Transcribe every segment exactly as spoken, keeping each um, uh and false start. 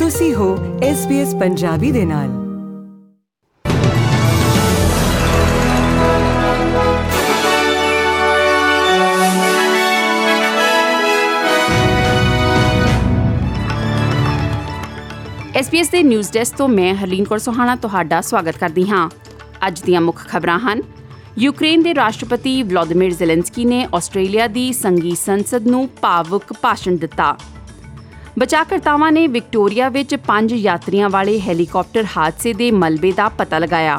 ਤੁਸੀਂ ਹੋ S B S Punjabi ਦੇ ਨਾਲ। S B S ਦੇ ਨਿਊਜ਼ ਡੈਸਕ ਤੋਂ ਮੈਂ ਹਰਲੀਨ ਕੌਰ ਸੋਹਾਣਾ ਤੁਹਾਡਾ ਸਵਾਗਤ ਕਰਦੀ ਹਾਂ। ਅੱਜ ਦੀਆਂ ਮੁੱਖ ਖਬਰਾਂ ਹਨ। ਯੂਕਰੇਨ ਦੇ ਰਾਸ਼ਟਰਪਤੀ ਵਲਾਦੀਮੀਰ ਜ਼ੈਲੈਂਸਕੀ ਨੇ ਆਸਟ੍ਰੇਲੀਆ ਦੀ ਸੰਘੀ ਸੰਸਦ ਨੂੰ ਭਾਵੁਕ ਭਾਸ਼ਣ ਦਿੱਤਾ। ਬਚਾਅਕਰਤਾਵਾਂ ਨੇ ਵਿਕਟੋਰੀਆ ਵਿੱਚ ਪੰਜ ਯਾਤਰੀਆਂ ਵਾਲੇ ਹੈਲੀਕਾਪਟਰ ਹਾਦਸੇ ਦੇ ਮਲਬੇ ਦਾ ਪਤਾ ਲਗਾਇਆ।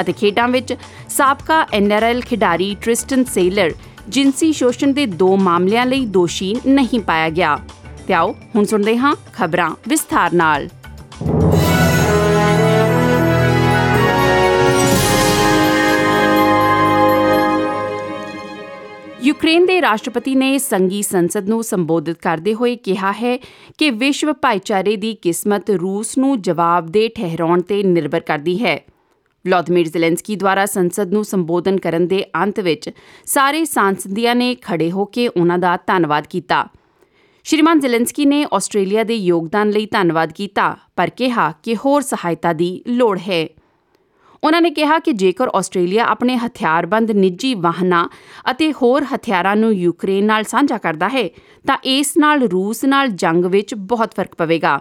ਅਤੇ ਖੇਡਾਂ ਵਿੱਚ ਸਾਬਕਾ ਐਨ ਆਰ ਐਲ ਖਿਡਾਰੀ ਟ੍ਰਿਸਟਨ ਸੇਲਰ ਜਿਨਸੀ ਸ਼ੋਸ਼ਣ ਦੇ ਦੋ ਮਾਮਲਿਆਂ ਲਈ ਦੋਸ਼ੀ ਨਹੀਂ ਪਾਇਆ ਗਿਆ। ਤੇ ਆਓ ਹੁਣ ਸੁਣਦੇ ਹਾਂ ਖਬਰਾਂ ਵਿਸਥਾਰ ਨਾਲ। ਯੂਕਰੇਨ ਦੇ ਰਾਸ਼ਟਰਪਤੀ ਨੇ ਸੰਘੀ ਸੰਸਦ ਨੂੰ ਸੰਬੋਧਿਤ ਕਰਦੇ ਹੋਏ ਕਿਹਾ ਹੈ ਕਿ ਵਿਸ਼ਵ ਭਾਈਚਾਰੇ ਦੀ ਕਿਸਮਤ ਰੂਸ ਨੂੰ ਜਵਾਬਦੇਹ ਠਹਿਰਾਉਣ 'ਤੇ ਨਿਰਭਰ ਕਰਦੀ ਹੈ। ਵਲਾਦੀਮੀਰ ਜ਼ੈਲੈਂਸਕੀ ਦੁਆਰਾ ਸੰਸਦ ਨੂੰ ਸੰਬੋਧਨ ਕਰਨ ਦੇ ਅੰਤ ਵਿੱਚ ਸਾਰੇ ਸਾਂਸਦੀਆਂ ਨੇ ਖੜੇ ਹੋ ਕੇ ਉਨ੍ਹਾਂ ਦਾ ਧੰਨਵਾਦ ਕੀਤਾ। ਸ਼੍ਰੀਮਾਨ ਜ਼ੈਲੈਂਸਕੀ ਨੇ ਆਸਟ੍ਰੇਲੀਆ ਦੇ ਯੋਗਦਾਨ ਲਈ ਧੰਨਵਾਦ ਕੀਤਾ, ਪਰ ਕਿਹਾ ਕਿ ਹੋਰ ਸਹਾਇਤਾ ਦੀ ਲੋੜ ਹੈ। ਉਨ੍ਹਾਂ ਨੇ ਕਿਹਾ ਕਿ ਜੇਕਰ ਆਸਟ੍ਰੇਲੀਆ ਆਪਣੇ ਹਥਿਆਰਬੰਦ ਨਿੱਜੀ ਵਾਹਨਾਂ ਅਤੇ ਹੋਰ ਹਥਿਆਰਾਂ ਨੂੰ ਯੂਕਰੇਨ ਨਾਲ ਸਾਂਝਾ ਕਰਦਾ ਹੈ ਤਾਂ ਇਸ ਨਾਲ ਰੂਸ ਨਾਲ ਜੰਗ ਵਿੱਚ ਬਹੁਤ ਫਰਕ ਪਵੇਗਾ।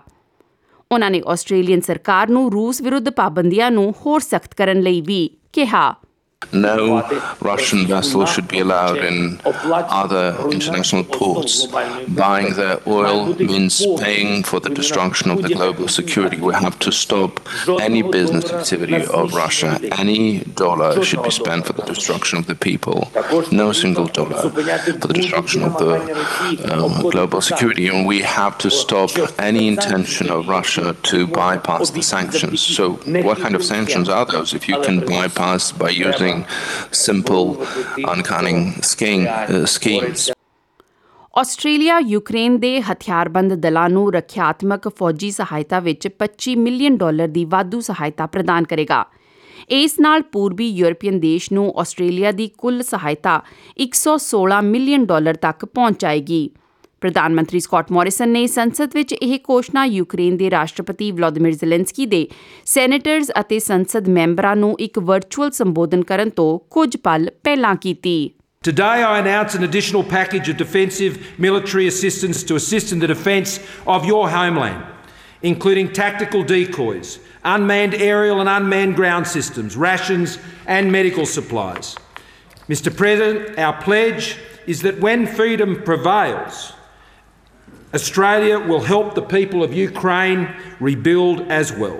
ਉਨ੍ਹਾਂ ਨੇ ਆਸਟ੍ਰੇਲੀਅਨ ਸਰਕਾਰ ਨੂੰ ਰੂਸ ਵਿਰੁੱਧ ਪਾਬੰਦੀਆਂ ਨੂੰ ਹੋਰ ਸਖਤ ਕਰਨ ਲਈ ਵੀ ਕਿਹਾ। No Russian vessel should be allowed in other international ports. Buying their oil means paying for the destruction of the global security. We have to stop any business activity of Russia. Any dollar should be spent for the destruction of the people. No single dollar for the destruction of the um, global security. And we have to stop any intention of Russia to bypass the sanctions. So what kind of sanctions are those if you can bypass by using simple, uncanny scheme, uh, schemes. Australia Ukraine ਦੇ ਹਥਿਆਰਬੰਦ ਦਲਾਂ ਨੂੰ ਰੱਖਿਆਤਮਕ ਫੌਜੀ ਸਹਾਇਤਾ ਵਿੱਚ ਪੱਚੀ million dollar ਦੀ ਵਾਧੂ ਸਹਾਇਤਾ ਪ੍ਰਦਾਨ ਕਰੇਗਾ। ਇਸ ਨਾਲ ਪੂਰਬੀ ਯੂਰਪੀਅਨ ਦੇਸ਼ ਨੂੰ ਆਸਟ੍ਰੇਲੀਆ ਦੀ ਕੁੱਲ ਸਹਾਇਤਾ ਇੱਕ ਸੌ ਸੋਲ੍ਹਾਂ ਮਿਲੀਅਨ ਡਾਲਰ ਤੱਕ ਪਹੁੰਚ ਜਾਏਗੀ। ਪ੍ਰਧਾਨ ਮੰਤਰੀ ਸਕਾਟ ਮੋਰਿਸਨ ਨੇ ਸੰਸਦ ਵਿੱਚ ਇਹ ਘੋਸ਼ਣਾ ਯੂਕਰੇਨ ਦੇ ਰਾਸ਼ਟਰਪਤੀ ਵਲਾਦੀਮੀਰ ਜ਼ੈਲੈਂਸਕੀ ਦੇ ਸੈਨੇਟਰਜ਼ ਅਤੇ ਸੰਸਦ ਮੈਂਬਰਾਂ ਨੂੰ ਇੱਕ ਵਰਚੁਅਲ ਸੰਬੋਧਨ ਕਰਨ ਤੋਂ ਕੁਝ ਪਲ ਪਹਿਲਾਂ ਕੀਤੀ। Today I announce an additional package of defensive military assistance to assist in the defense of your homeland, including tactical decoys, unmanned aerial and unmanned ground systems, rations and medical supplies. Mister President, our pledge is that when freedom prevails, Australia will help the people of Ukraine rebuild as well.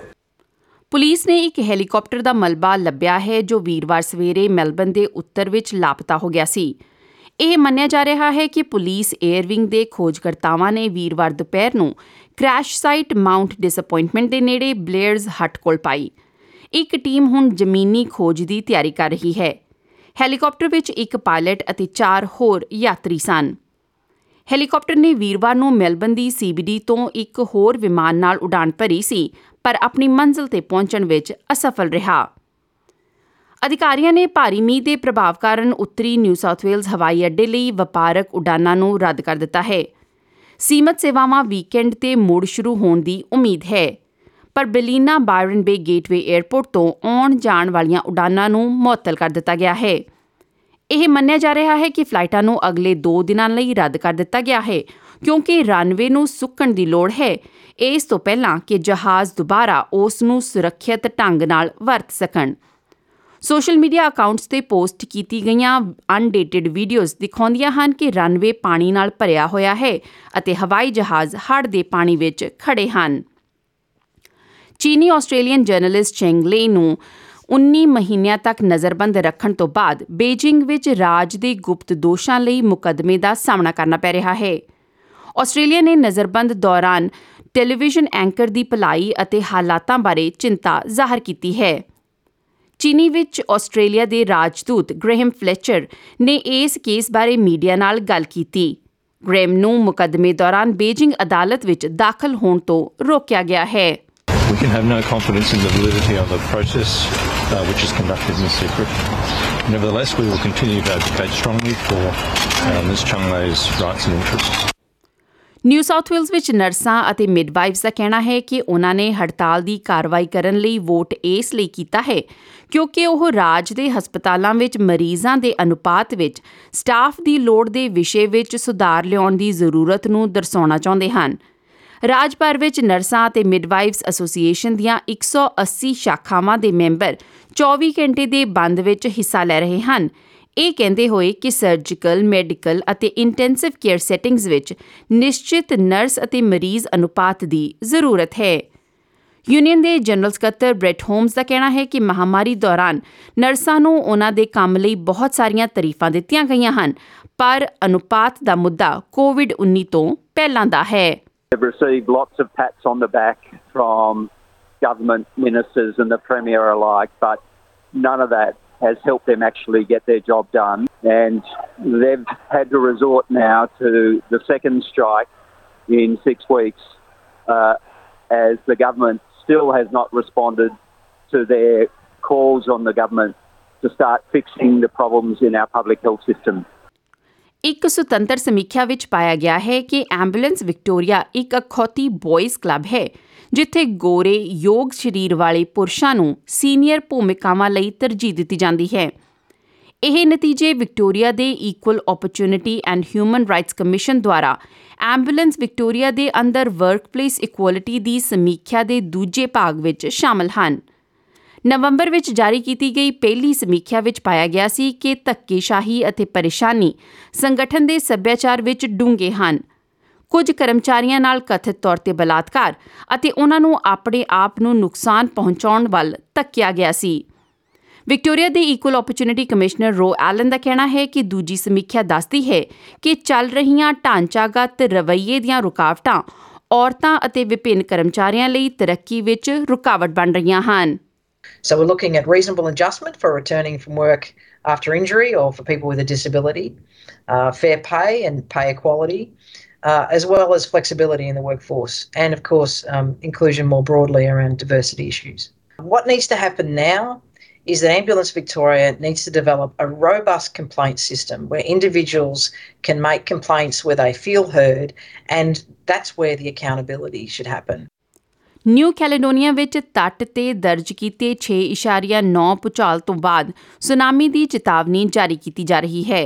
Police ਨੇ ਇੱਕ helicopter ਦਾ ਮਲਬਾ ਲੱਭਿਆ ਹੈ ਜੋ ਵੀਰਵਾਰ ਸਵੇਰੇ Melbourne ਦੇ ਉੱਤਰ ਵਿੱਚ ਲਾਪਤਾ ਹੋ ਗਿਆ ਸੀ। ਇਹ ਮੰਨਿਆ ਜਾ ਰਿਹਾ ਹੈ ਕਿ ਪੁਲਿਸ ਏਅਰ ਵਿੰਗ ਦੇ ਖੋਜਕਰਤਾਵਾਂ ਨੇ ਵੀਰਵਾਰ ਦੁਪਹਿਰ ਨੂੰ ਕ੍ਰੈਸ਼ ਸਾਈਟ ਮਾਊਂਟ ਡਿਸਅਪਾਇੰਟਮੈਂਟ ਦੇ ਨੇੜੇ ਬਲੇਅਰਜ਼ ਹੱਟ ਕੋਲ ਪਾਈ। ਇੱਕ ਟੀਮ ਹੁਣ ਜ਼ਮੀਨੀ ਖੋਜ ਦੀ ਤਿਆਰੀ ਕਰ ਰਹੀ ਹੈ। ਹੈਲੀਕਾਪਟਰ ਵਿੱਚ ਇੱਕ ਪਾਇਲਟ ਅਤੇ ਚਾਰ ਹੋਰ ਯਾਤਰੀ ਸਨ। ਹੈਲੀਕਾਪਟਰ ਨੇ ਵੀਰਵਾਰ ਨੂੰ ਮੈਲਬਨ ਦੀ ਸੀ ਬੀ ਡੀ ਤੋਂ ਇੱਕ ਹੋਰ ਵਿਮਾਨ ਨਾਲ ਉਡਾਣ ਭਰੀ ਸੀ, ਪਰ ਆਪਣੀ ਮੰਜ਼ਿਲ 'ਤੇ ਪਹੁੰਚਣ ਵਿੱਚ ਅਸਫਲ ਰਿਹਾ। ਅਧਿਕਾਰੀਆਂ ਨੇ ਭਾਰੀ ਮੀਂਹ ਦੇ ਪ੍ਰਭਾਵ ਕਾਰਨ ਉੱਤਰੀ ਨਿਊ ਸਾਊਥ ਵੇਲਜ਼ ਹਵਾਈ ਅੱਡੇ ਲਈ ਵਪਾਰਕ ਉਡਾਣਾਂ ਨੂੰ ਰੱਦ ਕਰ ਦਿੱਤਾ ਹੈ। ਸੀਮਤ ਸੇਵਾਵਾਂ ਵੀਕਐਂਡ 'ਤੇ ਮੁੜ ਸ਼ੁਰੂ ਹੋਣ ਦੀ ਉਮੀਦ ਹੈ, ਪਰ Ballina Byron Bay gateway airport ਤੋਂ ਆਉਣ ਜਾਣ ਵਾਲੀਆਂ ਉਡਾਣਾਂ ਨੂੰ ਮੁਅੱਤਲ ਕਰ ਦਿੱਤਾ ਗਿਆ ਹੈ। ਇਹ ਮੰਨਿਆ ਜਾ ਰਿਹਾ ਹੈ ਕਿ ਫਲਾਈਟਾਂ ਨੂੰ ਅਗਲੇ ਦੋ ਦਿਨਾਂ ਲਈ ਰੱਦ ਕਰ ਦਿੱਤਾ ਗਿਆ ਹੈ ਕਿਉਂਕਿ ਰਨਵੇ ਨੂੰ ਸੁੱਕਣ ਦੀ ਲੋੜ ਹੈ, ਇਸ ਤੋਂ ਪਹਿਲਾਂ ਕਿ ਜਹਾਜ਼ ਦੁਬਾਰਾ ਉਸ ਨੂੰ ਸੁਰੱਖਿਅਤ ਢੰਗ ਨਾਲ ਵਰਤ ਸਕਣ। ਸੋਸ਼ਲ ਮੀਡੀਆ ਅਕਾਊਂਟਸ 'ਤੇ ਪੋਸਟ ਕੀਤੀ ਗਈਆਂ ਅਨਡੇਟਡ ਵੀਡੀਓਜ਼ ਦਿਖਾਉਂਦੀਆਂ ਹਨ ਕਿ ਰਨਵੇ ਪਾਣੀ ਨਾਲ ਭਰਿਆ ਹੋਇਆ ਹੈ ਅਤੇ ਹਵਾਈ ਜਹਾਜ਼ ਹੜ੍ਹ ਦੇ ਪਾਣੀ ਵਿੱਚ ਖੜ੍ਹੇ ਹਨ। ਚੀਨੀ ਆਸਟ੍ਰੇਲੀਅਨ ਜਰਨਲਿਸਟ ਚੈਂਗ ਲੇ ਨੂੰ ਉੱਨੀ ਮਹੀਨਿਆਂ ਤੱਕ ਨਜ਼ਰਬੰਦ ਰੱਖਣ ਤੋਂ ਬਾਅਦ ਬੀਜਿੰਗ ਵਿੱਚ ਰਾਜ ਦੇ ਗੁਪਤ ਦੋਸ਼ਾਂ ਲਈ ਮੁਕੱਦਮੇ ਦਾ ਸਾਹਮਣਾ ਕਰਨਾ ਪੈ ਰਿਹਾ ਹੈ। ਆਸਟ੍ਰੇਲੀਆ ਨੇ ਨਜ਼ਰਬੰਦ ਦੌਰਾਨ ਟੈਲੀਵਿਜ਼ਨ ਐਂਕਰ ਦੀ ਭਲਾਈ ਅਤੇ ਹਾਲਾਤਾਂ ਬਾਰੇ ਚਿੰਤਾ ਜ਼ਾਹਰ ਕੀਤੀ ਹੈ। ਚੀਨੀ ਵਿੱਚ ਆਸਟ੍ਰੇਲੀਆ ਦੇ ਰਾਜਦੂਤ ਗ੍ਰੇਹਮ ਫਲੇਚਰ ਨੇ ਇਸ ਕੇਸ ਬਾਰੇ ਮੀਡੀਆ ਨਾਲ ਗੱਲ ਕੀਤੀ। ਗ੍ਰੇਹਮ ਨੂੰ ਮੁਕੱਦਮੇ ਦੌਰਾਨ ਬੀਜਿੰਗ ਅਦਾਲਤ ਵਿੱਚ ਦਾਖਲ ਹੋਣ ਤੋਂ ਰੋਕਿਆ ਗਿਆ ਹੈ। We can have no confidence in the validity of the process, uh, which is conducted in secret. Nevertheless, we will continue to advocate strongly for uh, Miz Cheng Lei's rights and interests. New South Wales ਵਿੱਚ ਨਰਸਾਂ ਅਤੇ ਮਿਡਵਾਈਫਸ ਦਾ ਕਹਿਣਾ ਹੈ ਕਿ ਉਨ੍ਹਾਂ ਨੇ ਹੜਤਾਲ ਦੀ ਕਾਰਵਾਈ ਕਰਨ ਲਈ ਵੋਟ ਇਸ ਲਈ ਕੀਤਾ ਹੈ ਕਿਉਂਕਿ ਉਹ ਰਾਜ ਦੇ ਹਸਪਤਾਲਾਂ ਵਿੱਚ ਮਰੀਜ਼ਾਂ ਦੇ ਅਨੁਪਾਤ ਵਿੱਚ ਸਟਾਫ ਦੀ ਲੋੜ ਦੇ ਵਿਸ਼ੇ ਵਿੱਚ ਸੁਧਾਰ ਲਿਆਉਣ ਦੀ ਜ਼ਰੂਰਤ ਨੂੰ ਦਰਸਾਉਣਾ ਚਾਹੁੰਦੇ ਹਨ। ਰਾਜ ਭਰ ਵਿੱਚ ਨਰਸਾਂ ਅਤੇ ਮਿਡਵਾਈਫਸ ਐਸੋਸੀਏਸ਼ਨ ਦੀਆਂ ਇੱਕ ਸੌ ਅੱਸੀ ਸ਼ਾਖਾਵਾਂ ਦੇ ਮੈਂਬਰ ਚੌਵੀ ਘੰਟੇ ਦੇ ਬੰਦ ਵਿੱਚ ਹਿੱਸਾ ਲੈ ਰਹੇ ਹਨ, ਇਹ ਕਹਿੰਦੇ ਹੋਏ ਕਿ ਸਰਜੀਕਲ, ਮੈਡੀਕਲ ਅਤੇ ਇੰਟੈਂਸਿਵ ਕੇਅਰ ਸੈਟਿੰਗਸ ਵਿੱਚ ਨਿਸ਼ਚਿਤ ਨਰਸ ਅਤੇ ਮਰੀਜ਼ ਅਨੁਪਾਤ ਦੀ ਜ਼ਰੂਰਤ ਹੈ। ਯੂਨੀਅਨ ਦੇ ਜਨਰਲ ਸਕੱਤਰ ਬ੍ਰੈਟ ਹੋਮਸ ਦਾ ਕਹਿਣਾ ਹੈ ਕਿ ਮਹਾਮਾਰੀ ਦੌਰਾਨ ਨਰਸਾਂ ਨੂੰ ਉਨ੍ਹਾਂ ਦੇ ਕੰਮ ਲਈ ਬਹੁਤ ਸਾਰੀਆਂ ਤਾਰੀਫਾਂ ਦਿੱਤੀਆਂ ਗਈਆਂ ਹਨ, ਪਰ ਅਨੁਪਾਤ ਦਾ ਮੁੱਦਾ ਕੋਵਿਡ ਉੱਨੀ ਤੋਂ ਪਹਿਲਾਂ ਦਾ ਹੈ। They've received lots of pats on the back from government ministers and the Premier alike, but none of that has helped them actually get their job done. And they've had to resort now to the second strike in six weeks uh, as the government still has not responded to their calls on the government to start fixing the problems in our public health system. ਇੱਕ ਸੁਤੰਤਰ ਸਮੀਖਿਆ ਵਿੱਚ ਪਾਇਆ ਗਿਆ ਹੈ ਕਿ ambulance Victoria ਇੱਕ ਅਖੌਤੀ ਬॉयਜ਼ club ਹੈ ਜਿੱਥੇ ਗੋਰੇ ਯੋਗ ਸਰੀਰ ਵਾਲੇ ਪੁਰਸ਼ਾਂ ਨੂੰ ਸੀਨੀਅਰ ਭੂਮਿਕਾਵਾਂ ਲਈ ਤਰਜੀਹ ਦਿੱਤੀ ਜਾਂਦੀ ਹੈ। ਇਹ ਨਤੀਜੇ ਵਿਕਟੋਰੀਆ ਦੇ equal opportunity and human rights commission ਦੁਆਰਾ ਐਂਬੂਲੈਂਸ ਵਿਕਟੋਰੀਆ ਦੇ ਅੰਦਰ ਵਰਕਪਲੇਸ ਇਕੁਐਲਿਟੀ ਦੀ ਸਮੀਖਿਆ ਦੇ ਦੂਜੇ ਭਾਗ ਵਿੱਚ ਸ਼ਾਮਲ ਹਨ। ਨਵੰਬਰ ਵਿੱਚ ਜਾਰੀ ਕੀਤੀ ਗਈ ਪਹਿਲੀ ਸਮੀਖਿਆ ਵਿੱਚ ਪਾਇਆ ਗਿਆ ਸੀ ਕਿ ਧੱਕੇਸ਼ਾਹੀ ਅਤੇ ਪਰੇਸ਼ਾਨੀ ਸੰਗਠਨ ਦੇ ਸੱਭਿਆਚਾਰ ਵਿੱਚ ਡੂੰਘੇ ਹਨ। ਕੁਝ ਕਰਮਚਾਰੀਆਂ ਨਾਲ ਕਥਿਤ ਤੌਰ 'ਤੇ ਬਲਾਤਕਾਰ ਅਤੇ ਉਨ੍ਹਾਂ ਨੂੰ ਆਪਣੇ ਆਪ ਨੂੰ ਨੁਕਸਾਨ ਪਹੁੰਚਾਉਣ ਵੱਲ ਧੱਕਿਆ ਗਿਆ ਸੀ। ਵਿਕਟੋਰੀਆ ਦੇ equal opportunity commissioner Ro Allen ਦਾ ਕਹਿਣਾ ਹੈ ਕਿ ਦੂਜੀ ਸਮੀਖਿਆ ਦੱਸਦੀ ਹੈ ਕਿ ਚੱਲ ਰਹੀਆਂ ਢਾਂਚਾਗਤ ਰਵੱਈਏ ਦੀਆਂ ਰੁਕਾਵਟਾਂ ਔਰਤਾਂ ਅਤੇ ਵਿਭਿੰਨ ਕਰਮਚਾਰੀਆਂ ਲਈ ਤਰੱਕੀ ਵਿੱਚ ਰੁਕਾਵਟ ਬਣ ਰਹੀਆਂ ਹਨ। So we're looking at reasonable adjustment for returning from work after injury or for people with a disability, uh, fair pay and pay equality, uh, as well as flexibility in the workforce and, of course, um, inclusion more broadly around diversity issues. What needs to happen now is that Ambulance Victoria needs to develop a robust complaint system where individuals can make complaints where they feel heard, and that's where the accountability should happen. New Caledonia ਵਿੱਚ ਤੱਟ 'ਤੇ ਦਰਜ ਕੀਤੇ ਛੇ ਇਸ਼ਾਰੀਆ ਨੌ ਭੂਚਾਲ ਤੋਂ ਬਾਅਦ ਸੁਨਾਮੀ ਦੀ ਚੇਤਾਵਨੀ ਜਾਰੀ ਕੀਤੀ ਜਾ ਰਹੀ ਹੈ।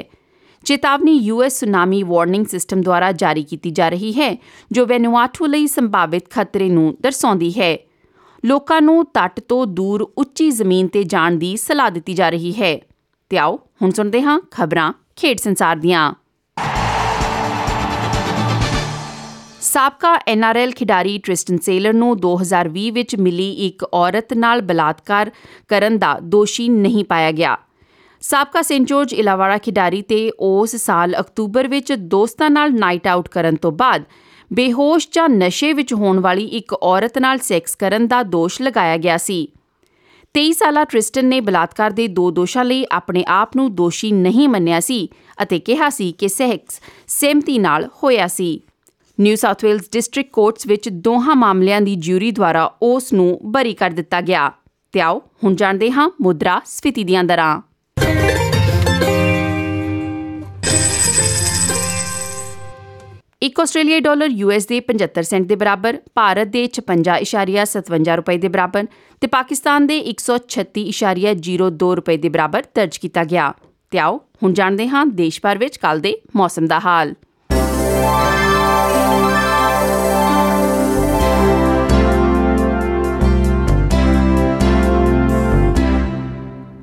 ਚੇਤਾਵਨੀ U S tsunami warning system ਦੁਆਰਾ ਜਾਰੀ ਕੀਤੀ ਜਾ ਰਹੀ ਹੈ ਜੋ ਵੈਨੂਆਟੂ ਲਈ ਸੰਭਾਵਿਤ ਖਤਰੇ ਨੂੰ ਦਰਸਾਉਂਦੀ ਹੈ। ਲੋਕਾਂ ਨੂੰ ਤੱਟ ਤੋਂ ਦੂਰ ਉੱਚੀ ਜ਼ਮੀਨ 'ਤੇ ਜਾਣ ਦੀ ਸਲਾਹ ਦਿੱਤੀ ਜਾ ਰਹੀ ਹੈ। ਤੇ ਆਓ ਹੁਣ ਸੁਣਦੇ ਹਾਂ ਖਬਰਾਂ ਖੇਡ ਸੰਸਾਰ ਦੀਆਂ। ਸਾਬਕਾ ਐਨ ਆਰ ਐਲ ਖਿਡਾਰੀ ਟ੍ਰਿਸਟਨ ਸੇਲਰ ਨੂੰ ਦੋ ਹਜ਼ਾਰ ਵੀਹ ਵਿੱਚ ਮਿਲੀ ਇੱਕ ਔਰਤ ਨਾਲ ਬਲਾਤਕਾਰ ਕਰਨ ਦਾ ਦੋਸ਼ੀ ਨਹੀਂ ਪਾਇਆ ਗਿਆ। ਸਾਬਕਾ ਸੇਂਟ ਜੋਰਜ ਇਲਾਵਾਰਾ ਖਿਡਾਰੀ 'ਤੇ ਉਸ ਸਾਲ ਅਕਤੂਬਰ ਵਿੱਚ ਦੋਸਤਾਂ ਨਾਲ ਨਾਈਟ ਆਊਟ ਕਰਨ ਤੋਂ ਬਾਅਦ ਬੇਹੋਸ਼ ਜਾਂ ਨਸ਼ੇ ਵਿੱਚ ਹੋਣ ਵਾਲੀ ਇੱਕ ਔਰਤ ਨਾਲ ਸੈਕਸ ਕਰਨ ਦਾ ਦੋਸ਼ ਲਗਾਇਆ ਗਿਆ ਸੀ। ਤੇਈ ਸਾਲਾ ਟ੍ਰਿਸਟਨ ਨੇ ਬਲਾਤਕਾਰ ਦੇ ਦੋ ਦੋਸ਼ਾਂ ਲਈ ਆਪਣੇ ਆਪ ਨੂੰ ਦੋਸ਼ੀ ਨਹੀਂ ਮੰਨਿਆ ਸੀ ਅਤੇ ਕਿਹਾ ਸੀ ਕਿ ਸੈਕਸ ਸਹਿਮਤੀ ਨਾਲ ਹੋਇਆ ਸੀ। New South Wales district courts ਵਿੱਚ ਦੋਹਾਂ ਮਾਮਲਿਆਂ ਦੀ ਜਿਊਰੀ ਦੁਆਰਾ ਉਸ ਨੂੰ ਬਰੀ ਕਰ ਦਿੱਤਾ ਗਿਆ। ਤੇ ਆਓ ਹੁਣ ਜਾਣਦੇ ਹਾਂ ਮੁਦਰਾ ਸਫੀਤੀ ਦੀਆਂ ਦਰਾਂ। ਇੱਕ ਆਸਟ੍ਰੇਲੀਆਈ ਡਾਲਰ ਯੂ ਐਸ ਦੇ ਪਝੱਤਰ ਸੈਂਟ ਦੇ ਬਰਾਬਰ, ਭਾਰਤ ਦੇ ਛਪੰਜਾ ਇਸ਼ਾਰੀਆ ਸਤਵੰਜਾ ਰੁਪਏ ਦੇ ਬਰਾਬਰ ਤੇ ਪਾਕਿਸਤਾਨ ਦੇ ਇੱਕ ਸੌ ਛੱਤੀ ਇਸ਼ਾਰੀਆ ਜ਼ੀਰੋ ਦੋ ਰੁਪਏ ਦੇ ਬਰਾਬਰ ਦਰਜ ਕੀਤਾ ਗਿਆ। ਤੇ ਆਓ ਹੁਣ ਜਾਣਦੇ ਹਾਂ ਦੇਸ਼ ਭਰ ਵਿੱਚ ਕੱਲ੍ਹ ਦੇ ਮੌਸਮ ਦਾ ਹਾਲ।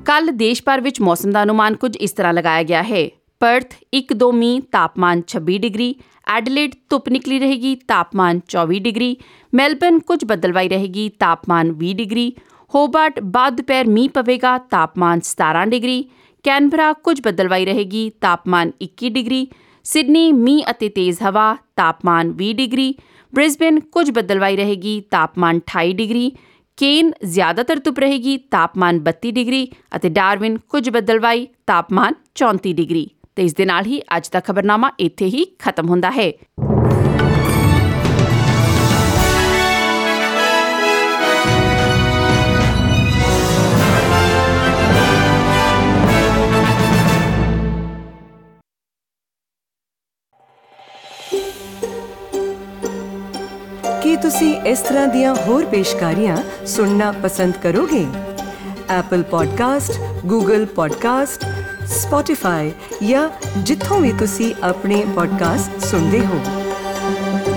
ਕੱਲ੍ਹ ਦੇਸ਼ ਭਰ ਵਿੱਚ ਮੌਸਮ ਦਾ ਅਨੁਮਾਨ ਕੁਝ ਇਸ ਤਰ੍ਹਾਂ ਲਗਾਇਆ ਗਿਆ ਹੈ। ਪਰਥ ਇੱਕ ਦੋ ਮੀਂਹ, ਤਾਪਮਾਨ ਛੱਬੀ ਡਿਗਰੀ। ਐਡਲੇਡ ਧੁੱਪ ਨਿਕਲੀ ਰਹੇਗੀ, ਤਾਪਮਾਨ ਚੌਵੀ ਡਿਗਰੀ। ਮੈਲਬਰਨ ਕੁਝ ਬੱਦਲਵਾਈ ਰਹੇਗੀ, ਤਾਪਮਾਨ ਵੀਹ ਡਿਗਰੀ। ਹੋਬਾਰਟ ਬਾਅਦ ਦੁਪਹਿਰ ਮੀਂਹ ਪਵੇਗਾ, ਤਾਪਮਾਨ ਸਤਾਰਾਂ ਡਿਗਰੀ। ਕੈਨਬਰਾ ਕੁਝ ਬੱਦਲਵਾਈ ਰਹੇਗੀ, ਤਾਪਮਾਨ ਇੱਕੀ ਡਿਗਰੀ। ਸਿਡਨੀ ਮੀਂਹ ਅਤੇ ਤੇਜ਼ ਹਵਾ, ਤਾਪਮਾਨ ਵੀਹ ਡਿਗਰੀ। ਬ੍ਰਿਸਬੇਨ ਕੁਝ ਬੱਦਲਵਾਈ ਰਹੇਗੀ, ਤਾਪਮਾਨ ਅਠਾਈ ਡਿਗਰੀ। ਕੇਨ ਜ਼ਿਆਦਾਤਰ ਧੁੱਪ ਰਹੇਗੀ, ਤਾਪਮਾਨ ਬੱਤੀ ਡਿਗਰੀ ਅਤੇ ਡਾਰਵਿਨ ਕੁਝ ਬੱਦਲਵਾਈ, ਤਾਪਮਾਨ ਚੌਂਤੀ ਡਿਗਰੀ। ਤੇ ਇਸ ਦੇ ਨਾਲ ਹੀ ਅੱਜ ਦਾ ਖਬਰਨਾਮਾ ਇੱਥੇ ਹੀ ਖਤਮ ਹੁੰਦਾ ਹੈ। ਇਸ ਤਰ੍ਹਾਂ ਦੀਆਂ ਹੋਰ ਪੇਸ਼ਕਾਰੀਆਂ ਸੁਣਨਾ ਪਸੰਦ ਕਰੋਗੇ? Apple Podcast, Google Podcast, Spotify ਜਾਂ ਜਿੱਥੋਂ ਵੀ ਤੁਸੀਂ ਆਪਣੇ ਪੋਡਕਾਸਟ ਸੁਣਦੇ ਹੋ।